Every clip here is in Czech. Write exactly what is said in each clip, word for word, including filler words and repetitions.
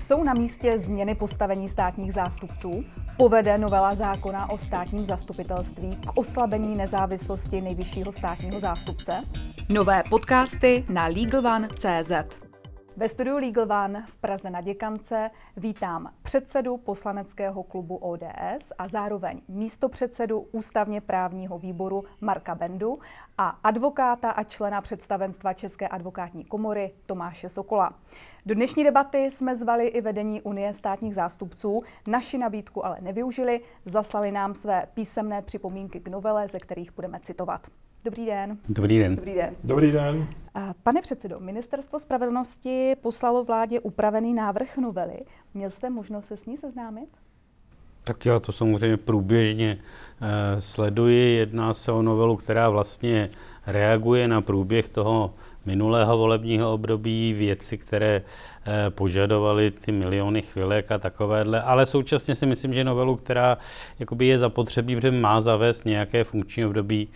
Jsou na místě změny postavení státních zástupců? Povede novela zákona o státním zastupitelství k oslabení nezávislosti nejvyššího státního zástupce? Nové podcasty na legal one tečka cé zet. Ve studiu LegalOne v Praze na Děkance vítám předsedu poslaneckého klubu O D S a zároveň místopředsedu ústavně právního výboru Marka Bendu a advokáta a člena představenstva České advokátní komory Tomáše Sokola. Do dnešní debaty jsme zvali i vedení Unie státních zástupců, naši nabídku ale nevyužili, zaslali nám své písemné připomínky k novele, ze kterých budeme citovat. Dobrý den. Dobrý den. Dobrý den. Dobrý den. Pane předsedo, Ministerstvo spravedlnosti poslalo vládě upravený návrh novely. Měl jste možnost se s ní seznámit? Tak já to samozřejmě průběžně eh, sleduji. Jedná se o novelu, která vlastně reaguje na průběh toho minulého volebního období, věci, které eh, požadovaly ty miliony chvilek a takovéhle, ale současně si myslím, že novelu, která jakoby je zapotřebí, protože má zavést nějaké funkční období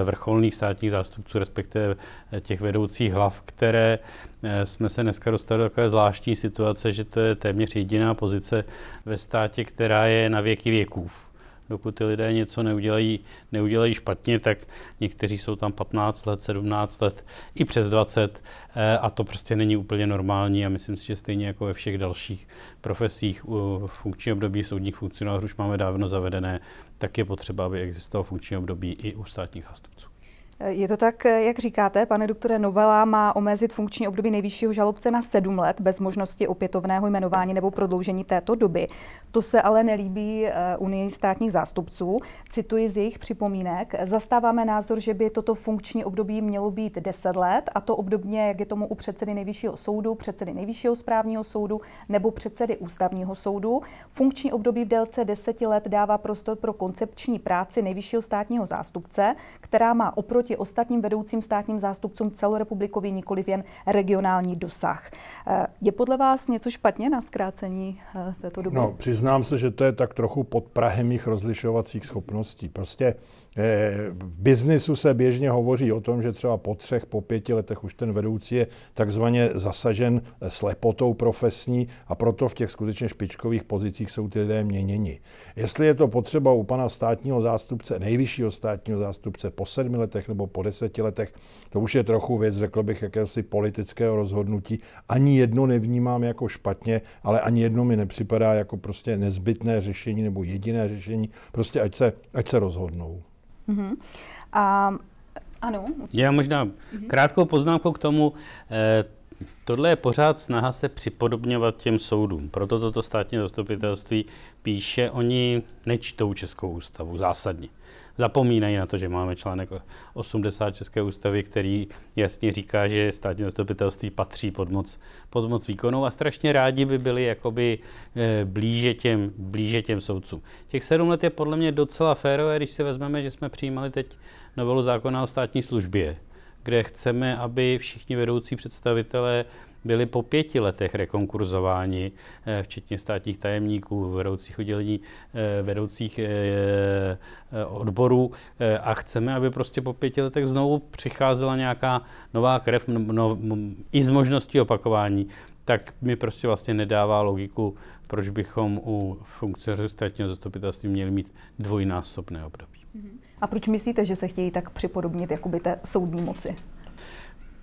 eh, vrcholných státních zástupců, respektive eh, těch vedoucích hlav, které eh, jsme se dneska dostali do takové zvláštní situace, že to je téměř jediná pozice ve státě, která je na věky věků. Dokud ty lidé něco neudělají, neudělají špatně, tak někteří jsou tam patnáct let, sedmnáct let, i přes dvacet a to prostě není úplně normální a myslím si, že stejně jako ve všech dalších profesích u funkční období soudních funkcionářů už máme dávno zavedené, tak je potřeba, aby existovalo funkční období i u státních zástupců. Je to tak, jak říkáte, pane doktore, novela má omezit funkční období nejvyššího žalobce na sedm let bez možnosti opětovného jmenování nebo prodloužení této doby. To se ale nelíbí Unii státních zástupců. Cituji z jejich připomínek. Zastáváme názor, že by toto funkční období mělo být deset let a to obdobně, jak je tomu u předsedy nejvyššího soudu, předsedy nejvyššího správního soudu nebo předsedy ústavního soudu. Funkční období v délce deseti let dává prostor pro koncepční práci nejvyššího státního zástupce, která má oproti ostatním vedoucím státním zástupcům celorepublikový, nikoliv jen regionální dosah. Je podle vás něco špatně na zkrácení této doby? No, přiznám se, že to je tak trochu pod prahem mých rozlišovacích schopností. Prostě eh, v biznisu se běžně hovoří o tom, že třeba po třech, po pěti letech už ten vedoucí je takzvaně zasažen slepotou profesní a proto v těch skutečně špičkových pozicích jsou ty lidé měněni. Jestli je to potřeba u pana státního zástupce, nejvyššího státního zástupce po sedmi letech nebo po deseti letech, to už je trochu věc, řekl bych, jakéhosi politického rozhodnutí. Ani jedno nevnímám jako špatně, ale ani jedno mi nepřipadá jako prostě nezbytné řešení nebo jediné řešení. Prostě ať se, ať se rozhodnou. Mm-hmm. A, ano. Já možná mm-hmm. krátkou poznámku k tomu. Eh, Tohle je pořád snaha se připodobňovat těm soudům. Proto toto státní zastupitelství píše, oni nečtou Českou ústavu zásadně. Zapomínají na to, že máme článek osmdesát České ústavy, který jasně říká, že státní zastupitelství patří pod moc, pod moc výkonnou a strašně rádi by byli jakoby blíže těm, blíže těm soudcům. Těch sedm let je podle mě docela férové, když si vezmeme, že jsme přijímali teď novelu zákona o státní službě, kde chceme, aby všichni vedoucí představitelé byli po pěti letech rekonkurzováni, včetně státních tajemníků, vedoucích oddělení, vedoucích odborů a chceme, aby prostě po pěti letech znovu přicházela nějaká nová krev no, i s možností opakování, tak mi prostě vlastně nedává logiku, proč bychom u funkcionářů státního zastupitelství měli mít dvojnásobné období. A proč myslíte, že se chtějí tak připodobnit jakoby té soudní moci?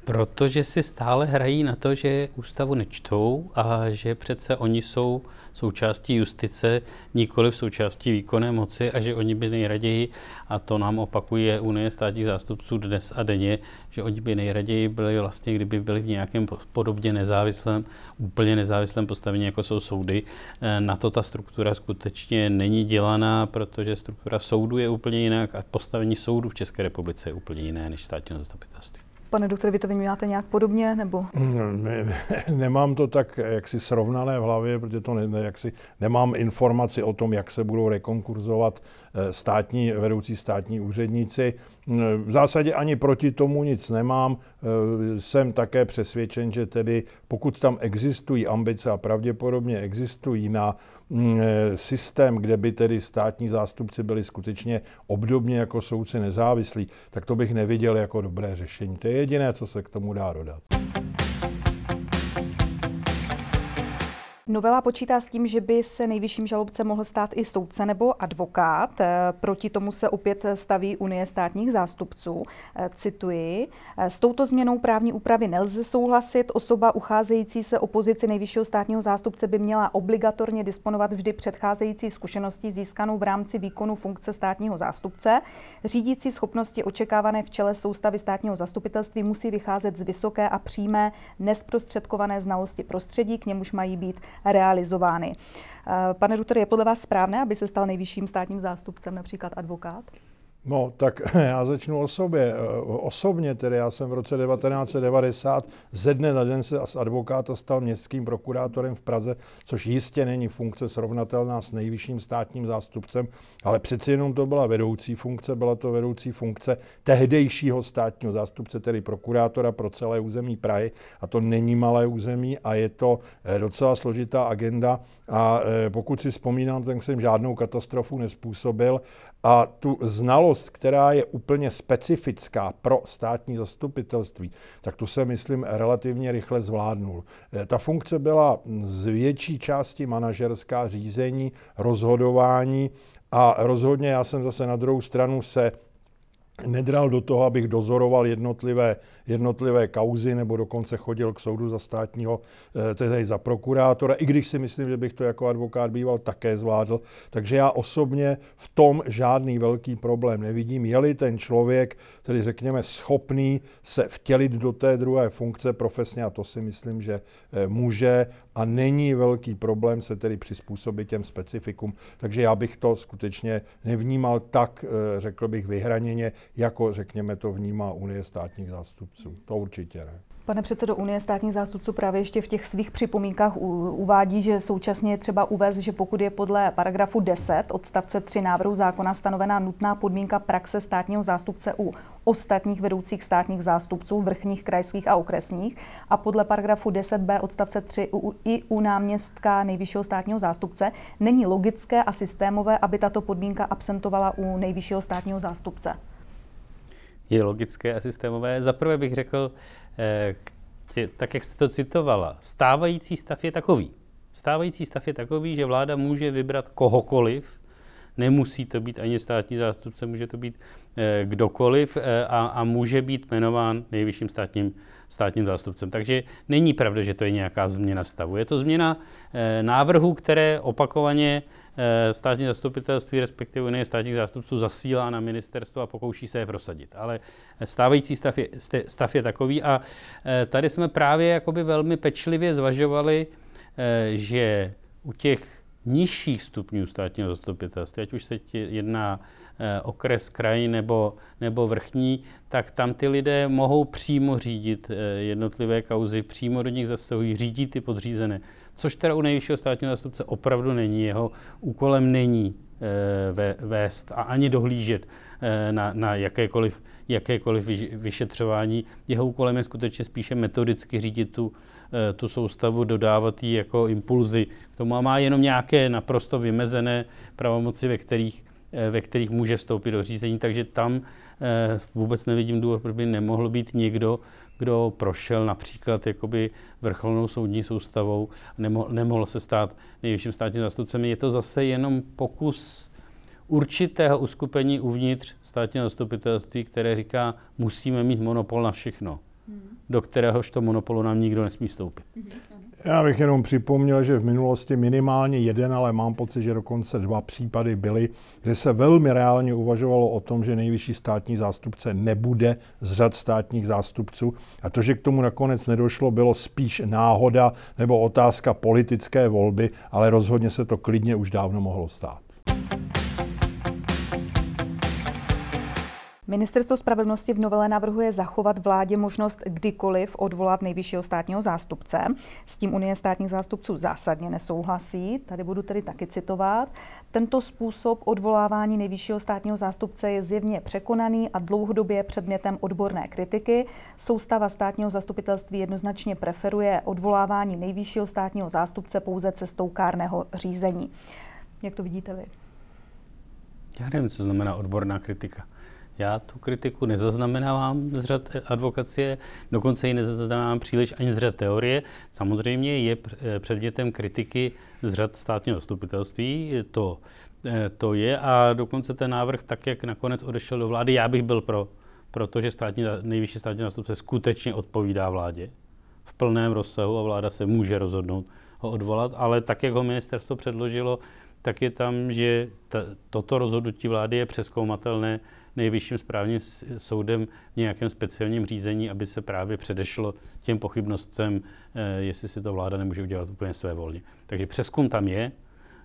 Protože si stále hrají na to, že ústavu nečtou a že přece oni jsou součástí justice, nikoli v součástí výkonné moci a že oni by nejraději, a to nám opakuje Unie státních zástupců dnes a denně, že oni by nejraději byli vlastně, kdyby byli v nějakém podobně nezávislém, úplně nezávislém postavení, jako jsou soudy. Na to ta struktura skutečně není dělaná, protože struktura soudu je úplně jinak a postavení soudu v České republice je úplně jiné než státního zastupitelství. Pane doktore, vy to vnímáte nějak podobně, nebo? Nemám to tak jaksi srovnané v hlavě, protože to ne, jaksi, nemám informaci o tom, jak se budou rekonkurzovat státní, vedoucí státní úředníci. V zásadě ani proti tomu nic nemám. Jsem také přesvědčen, že tedy pokud tam existují ambice a pravděpodobně existují na systém, kde by tedy státní zástupci byli skutečně obdobně jako soudci nezávislí, tak to bych neviděl jako dobré řešení. To je jediné, co se k tomu dá dodat. Novela počítá s tím, že by se nejvyšším žalobcem mohl stát i soudce nebo advokát. Proti tomu se opět staví Unie státních zástupců. Cituji, s touto změnou právní úpravy nelze souhlasit. Osoba ucházející se o pozici nejvyššího státního zástupce by měla obligatorně disponovat vždy předcházející zkušeností získanou v rámci výkonu funkce státního zástupce. Řídící schopnosti očekávané v čele soustavy státního zastupitelství musí vycházet z vysoké a přímé nezprostředkované znalosti prostředí, k němuž mají být realizovány. Pane doktore, je podle vás správné, aby se stal nejvyšším státním zástupcem například advokát? No, tak já začnu o sobě. Osobně tedy já jsem v roce devatenáct set devadesát ze dne na den se z advokáta stal městským prokurátorem v Praze, což jistě není funkce srovnatelná s nejvyšším státním zástupcem, ale přeci jenom to byla vedoucí funkce, byla to vedoucí funkce tehdejšího státního zástupce, tedy prokurátora pro celé území Prahy, a to není malé území a je to docela složitá agenda, a pokud si vzpomínám, tak jsem žádnou katastrofu nezpůsobil a tu znalost, která je úplně specifická pro státní zastupitelství, tak tu se, myslím, relativně rychle zvládnul. Ta funkce byla z větší části manažerská, řízení, rozhodování, a rozhodně já jsem zase na druhou stranu se nedral do toho, abych dozoroval jednotlivé, jednotlivé kauzy, nebo dokonce chodil k soudu za státního, tedy za prokurátora, i když si myslím, že bych to jako advokát býval také zvládl. Takže já osobně v tom žádný velký problém nevidím. Je-li ten člověk, tedy řekněme, schopný se vtělit do té druhé funkce profesně, a to si myslím, že může, a není velký problém se tedy přizpůsobit těm specifikům. Takže já bych to skutečně nevnímal tak, řekl bych, vyhraněně, jako, řekněme, to vnímá Unie státních zástupců. To určitě ne. Pane předsedo, Unie státních zástupců právě ještě v těch svých připomínkách uvádí, že současně je třeba uvést, že pokud je podle paragrafu deset odstavce tři návrhu zákona stanovená nutná podmínka praxe státního zástupce u ostatních vedoucích státních zástupců, vrchních, krajských a okresních, a podle paragrafu deset b odstavce tři u, i u náměstka nejvyššího státního zástupce, není logické a systémové, aby tato podmínka absentovala u nejvyššího státního zástupce. Je logické a systémové. Zaprvé bych řekl, tě, tak jak jste to citovala, stávající stav je takový. Stávající stav je takový, že vláda může vybrat kohokoliv, nemusí to být ani státní zástupce, může to být eh, kdokoliv eh, a, a může být jmenován nejvyšším státním, státním zástupcem. Takže není pravda, že to je nějaká změna stavu. Je to změna eh, návrhů, které opakovaně eh, státní zastupitelství, respektive Unie státních zástupců, zasílá na ministerstvo a pokouší se je prosadit. Ale stávající stav je, stav je takový a eh, tady jsme právě jakoby velmi pečlivě zvažovali, eh, že u těch nižších stupňů státního zastupitelství, ať už se jedná e, okres, kraj nebo, nebo vrchní, tak tam ty lidé mohou přímo řídit e, jednotlivé kauzy, přímo do nich zasahují, řídí ty podřízené, což teda u nejvyššího státního zástupce opravdu není. Jeho úkolem není e, vést a ani dohlížet e, na, na jakékoliv, jakékoliv vyšetřování. Jeho úkolem je skutečně spíše metodicky řídit tu tu soustavu, dodávat jí jako impulzy k tomu a má jenom nějaké naprosto vymezené pravomoci, ve kterých, ve kterých může vstoupit do řízení, takže tam vůbec nevidím důvod, proč by nemohl být někdo, kdo prošel například jakoby vrcholnou soudní soustavou, nemohl, nemohl se stát nejvyšším státním zástupcem. Je to zase jenom pokus určitého uskupení uvnitř státního zastupitelství, které říká, musíme mít monopol na všechno, do kteréhožto monopolu nám nikdo nesmí vstoupit. Já bych jenom připomněl, že v minulosti minimálně jeden, ale mám pocit, že dokonce dva případy byly, kde se velmi reálně uvažovalo o tom, že nejvyšší státní zástupce nebude z řad státních zástupců. A to, že k tomu nakonec nedošlo, bylo spíš náhoda nebo otázka politické volby, ale rozhodně se to klidně už dávno mohlo stát. Ministerstvo spravedlnosti v novele navrhuje zachovat vládě možnost kdykoliv odvolat nejvyššího státního zástupce. S tím Unie státních zástupců zásadně nesouhlasí. Tady budu tedy taky citovat. Tento způsob odvolávání nejvyššího státního zástupce je zjevně překonaný a dlouhodobě předmětem odborné kritiky. Soustava státního zastupitelství jednoznačně preferuje odvolávání nejvyššího státního zástupce pouze cestou kárného řízení. Jak to vidíte vy? Já nevím, co znamená odborná kritika. Já tu kritiku nezaznamenávám z řad advokacie, dokonce ji nezaznamenávám příliš ani z řad teorie. Samozřejmě je předmětem kritiky z řad státního zastupitelství, to, to je, a dokonce ten návrh, tak jak nakonec odešel do vlády, já bych byl pro, protože státní, nejvyšší státní zástupce skutečně odpovídá vládě v plném rozsahu a vláda se může rozhodnout ho odvolat, ale tak, jak ho ministerstvo předložilo, tak je tam, že t- toto rozhodnutí vlády je přezkoumatelné nejvyšším správním soudem v nějakém speciálním řízení, aby se právě předešlo těm pochybnostem, eh, jestli si to vláda nemůže udělat úplně svévolně. Takže přezkum tam je,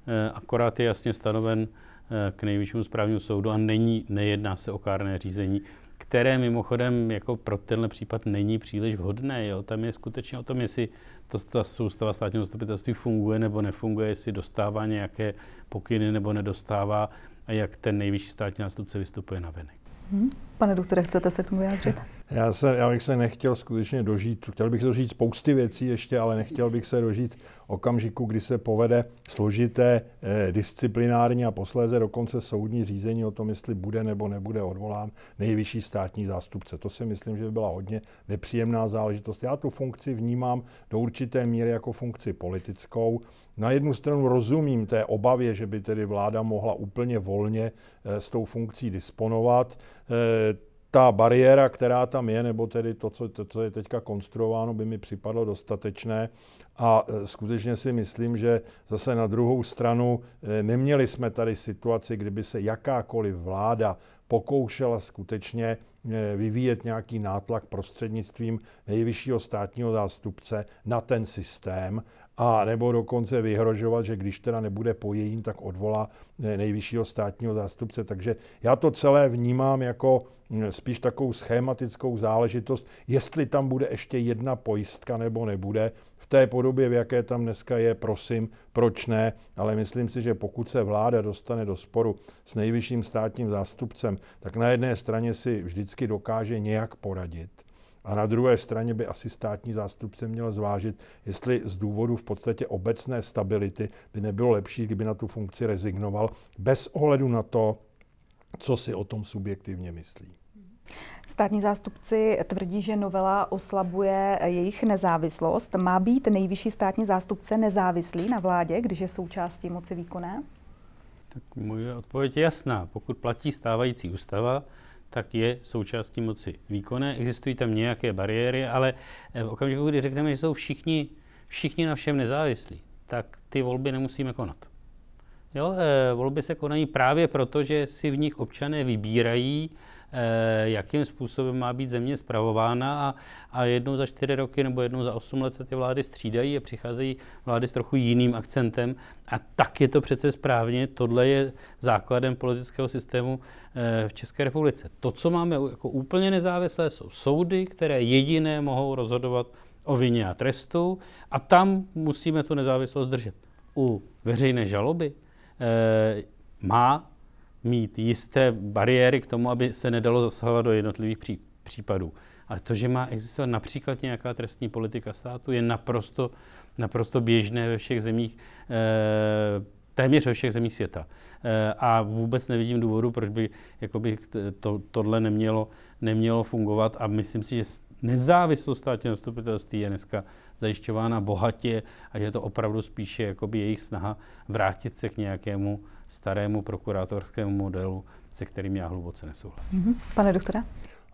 eh, akorát je jasně stanoven eh, k nejvyššímu správnímu soudu a není, nejedná se o kárné řízení, které mimochodem jako pro tenhle případ není příliš vhodné. Jo. Tam je skutečně o tom, jestli to, ta soustava státního zastupitelství funguje nebo nefunguje, jestli dostává nějaké pokyny nebo nedostává a jak ten nejvyšší státní zástupce vystupuje na venek. Hmm. Pane doktore, chcete se k tomu vyjádřit? Já, se, já bych se nechtěl skutečně dožít, chtěl bych se dožít spousty věcí ještě, ale nechtěl bych se dožít okamžiku, kdy se povede složité eh, disciplinární a posléze dokonce soudní řízení o tom, jestli bude nebo nebude odvolán nejvyšší státní zástupce. To si myslím, že by byla hodně nepříjemná záležitost. Já tu funkci vnímám do určité míry jako funkci politickou. Na jednu stranu rozumím té obavě, že by tedy vláda mohla úplně volně eh, s tou funkcí disponovat. Eh, Ta bariéra, která tam je, nebo tedy to, co, to, co je teďka konstruováno, by mi připadlo dostatečné. A skutečně si myslím, že zase na druhou stranu neměli jsme tady situaci, kdyby se jakákoliv vláda pokoušela skutečně vyvíjet nějaký nátlak prostřednictvím nejvyššího státního zástupce na ten systém, a nebo dokonce vyhrožovat, že když teda nebude po jejím, tak odvolá nejvyššího státního zástupce. Takže já to celé vnímám jako spíš takovou schématickou záležitost, jestli tam bude ještě jedna pojistka nebo nebude. V té podobě, v jaké tam dneska je, prosím, proč ne, ale myslím si, že pokud se vláda dostane do sporu s nejvyšším státním zástupcem, tak na jedné straně si vždycky dokáže nějak poradit. A na druhé straně by asi státní zástupce měl zvážit, jestli z důvodu v podstatě obecné stability by nebylo lepší, kdyby na tu funkci rezignoval, bez ohledu na to, co si o tom subjektivně myslí. Státní zástupci tvrdí, že novela oslabuje jejich nezávislost. Má být nejvyšší státní zástupce nezávislý na vládě, když je součástí moci výkonné? Tak moje odpověď je jasná. Pokud platí stávající ústava, tak je součástí moci výkonné. Existují tam nějaké bariéry, ale v okamžiku, kdy řekneme, že jsou všichni, všichni na všem nezávislí, tak ty volby nemusíme konat. Jo, volby se konají právě proto, že si v nich občané vybírají, jakým způsobem má být země spravována a, a jednou za čtyři roky nebo jednou za osm let se ty vlády střídají a přicházejí vlády s trochu jiným akcentem a tak je to přece správně, tohle je základem politického systému v České republice. To, co máme jako úplně nezávislé, jsou soudy, které jediné mohou rozhodovat o vině a trestu a tam musíme tu nezávislost držet. U veřejné žaloby eh, má mít jisté bariéry k tomu, aby se nedalo zasahovat do jednotlivých pří, případů. Ale to, že má existovat například nějaká trestní politika státu, je naprosto, naprosto běžné ve všech zemích, eh, téměř ve všech zemích světa. Eh, a vůbec nevidím důvodu, proč by jakoby, to, tohle nemělo, nemělo fungovat a myslím si, že nezávislost státního zastupitelství je dneska zajišťována bohatě a že je to opravdu spíše jakoby jejich snaha vrátit se k nějakému starému prokurátorskému modelu, se kterým já hluboce nesouhlasím. Mm-hmm. Pane doktore?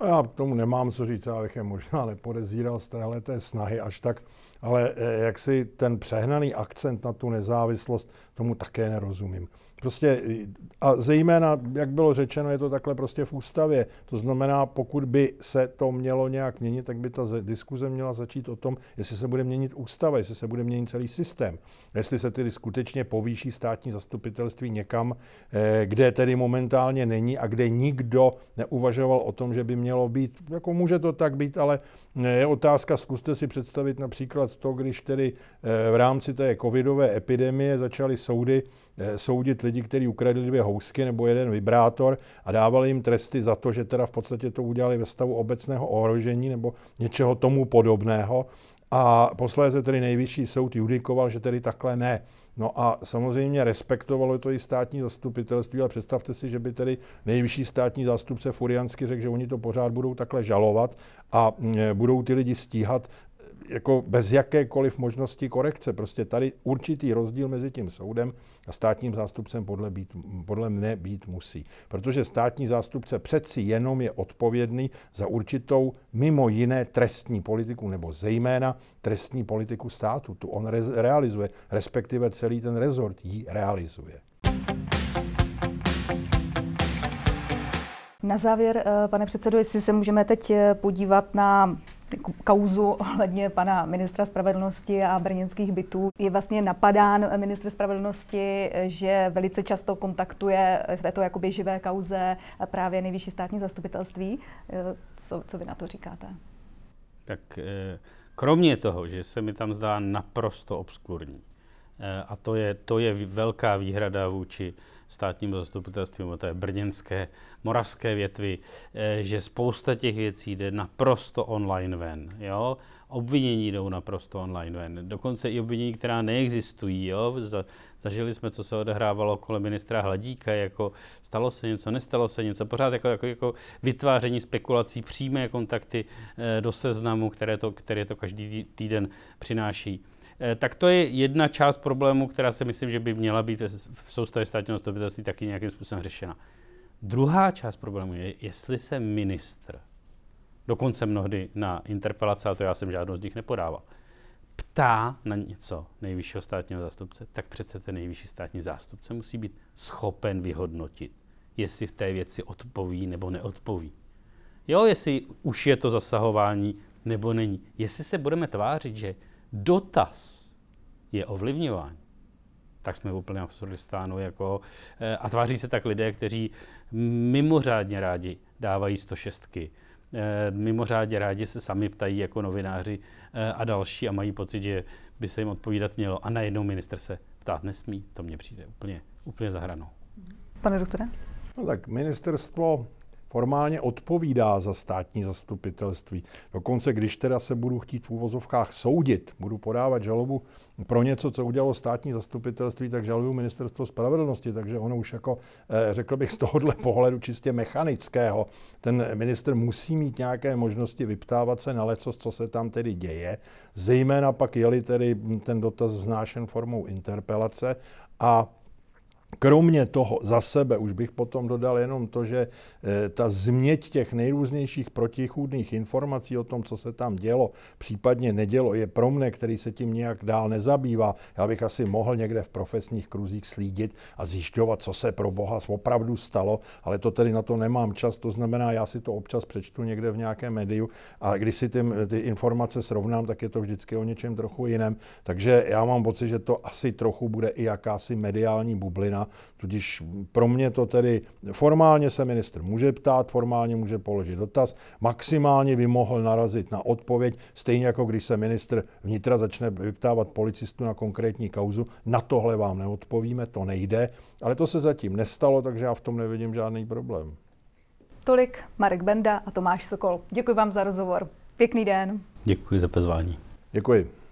Já k tomu nemám co říct, já bych je možná nepodezíral z téhleté snahy až tak, ale jak si ten přehnaný akcent na tu nezávislost, tomu také nerozumím. Prostě a zejména, jak bylo řečeno, je to takhle prostě v ústavě. To znamená, pokud by se to mělo nějak měnit, tak by ta diskuze měla začít o tom, jestli se bude měnit ústava, jestli se bude měnit celý systém. Jestli se tedy skutečně povýší státní zastupitelství někam, kde tedy momentálně není a kde nikdo neuvažoval o tom, že by mělo být. Jako může to tak být, ale je otázka, zkuste si představit například například to, když tedy v rámci té covidové epidemie začaly soudy soudit lidi, kteří ukradli dvě housky nebo jeden vibrátor a dávali jim tresty za to, že teda v podstatě to udělali ve stavu obecného ohrožení nebo něčeho tomu podobného. A posléze tedy nejvyšší soud judikoval, že tedy takhle ne. No a samozřejmě respektovalo to i státní zastupitelství, ale představte si, že by tedy nejvyšší státní zástupce furiansky řekl, že oni to pořád budou takhle žalovat a budou ty lidi stíhat jako bez jakékoliv možnosti korekce. Prostě tady určitý rozdíl mezi tím soudem a státním zástupcem podle, být, podle mne být musí. Protože státní zástupce přeci jenom je odpovědný za určitou mimo jiné trestní politiku, nebo zejména trestní politiku státu. Tu on re- realizuje, respektive celý ten rezort ji realizuje. Na závěr, pane předsedo, jestli se můžeme teď podívat na kauzu ohledně pana ministra spravedlnosti a brněnských bytů. Je vlastně napadán ministr spravedlnosti, že velice často kontaktuje v této jakoby živé kauze právě nejvyšší státní zastupitelství. Co, co vy na to říkáte? Tak kromě toho, že se mi tam zdá naprosto obskurní, a to je, to je velká výhrada vůči státním zastupitelstvím, to je brněnské, moravské větvi, že spousta těch věcí jde naprosto online ven. Jo? Obvinění jdou naprosto online ven. Dokonce i obvinění, která neexistují. Jo? Zažili jsme, co se odehrávalo kolem ministra Hladíka, jako stalo se něco, nestalo se něco. Pořád jako, jako, jako vytváření spekulací, přímé kontakty do seznamu, které to, které to každý týden přináší. Tak to je jedna část problému, která si myslím, že by měla být v soustavě státního zastupitelství taky nějakým způsobem řešena. Druhá část problému je, jestli se ministr, dokonce mnohdy na interpelace, a to já jsem žádnou z nich nepodával, ptá na něco nejvyššího státního zástupce, tak přece ten nejvyšší státní zástupce musí být schopen vyhodnotit, jestli v té věci odpoví nebo neodpoví. Jo, jestli už je to zasahování nebo není. Jestli se budeme tvářit, že dotaz je ovlivňování, tak jsme v úplně absurdistánu jako, a tváří se tak lidé, kteří mimořádně rádi dávají sto šestky, mimořádně rádi se sami ptají jako novináři a další a mají pocit, že by se jim odpovídat mělo a najednou ministr se ptát nesmí. To mně přijde úplně, úplně za hranou. Pane doktore? No tak ministerstvo formálně odpovídá za státní zastupitelství. Dokonce, když teda se budu chtít v úvozovkách soudit, budu podávat žalobu pro něco, co udělalo státní zastupitelství, tak žaluju Ministerstvo spravedlnosti, takže ono už jako, řekl bych, z tohohle pohledu čistě mechanického. Ten ministr musí mít nějaké možnosti vyptávat se na lecos, co se tam tedy děje, zejména pak je-li tedy ten dotaz vznášen formou interpelace a kromě toho za sebe už bych potom dodal jenom to, že ta změť těch nejrůznějších protichůdných informací o tom, co se tam dělo, případně nedělo, je pro mne, který se tím nějak dál nezabývá. Já bych asi mohl někde v profesních kruzích slídit a zjišťovat, co se pro boha opravdu stalo, ale to tedy na to nemám čas, to znamená, já si to občas přečtu někde v nějakém médiu a když si ty, ty informace srovnám, tak je to vždycky o něčem trochu jiném, takže já mám pocit, že to asi trochu bude i jakási mediální bublina. Tudíž pro mě to tedy formálně se ministr může ptát, formálně může položit dotaz, maximálně by mohl narazit na odpověď, stejně jako když se ministr vnitra začne vyptávat policistu na konkrétní kauzu, na tohle vám neodpovíme, to nejde, ale to se zatím nestalo, takže já v tom nevidím žádný problém. Tolik Marek Benda a Tomáš Sokol. Děkuji vám za rozhovor. Pěkný den. Děkuji za pozvání. Děkuji.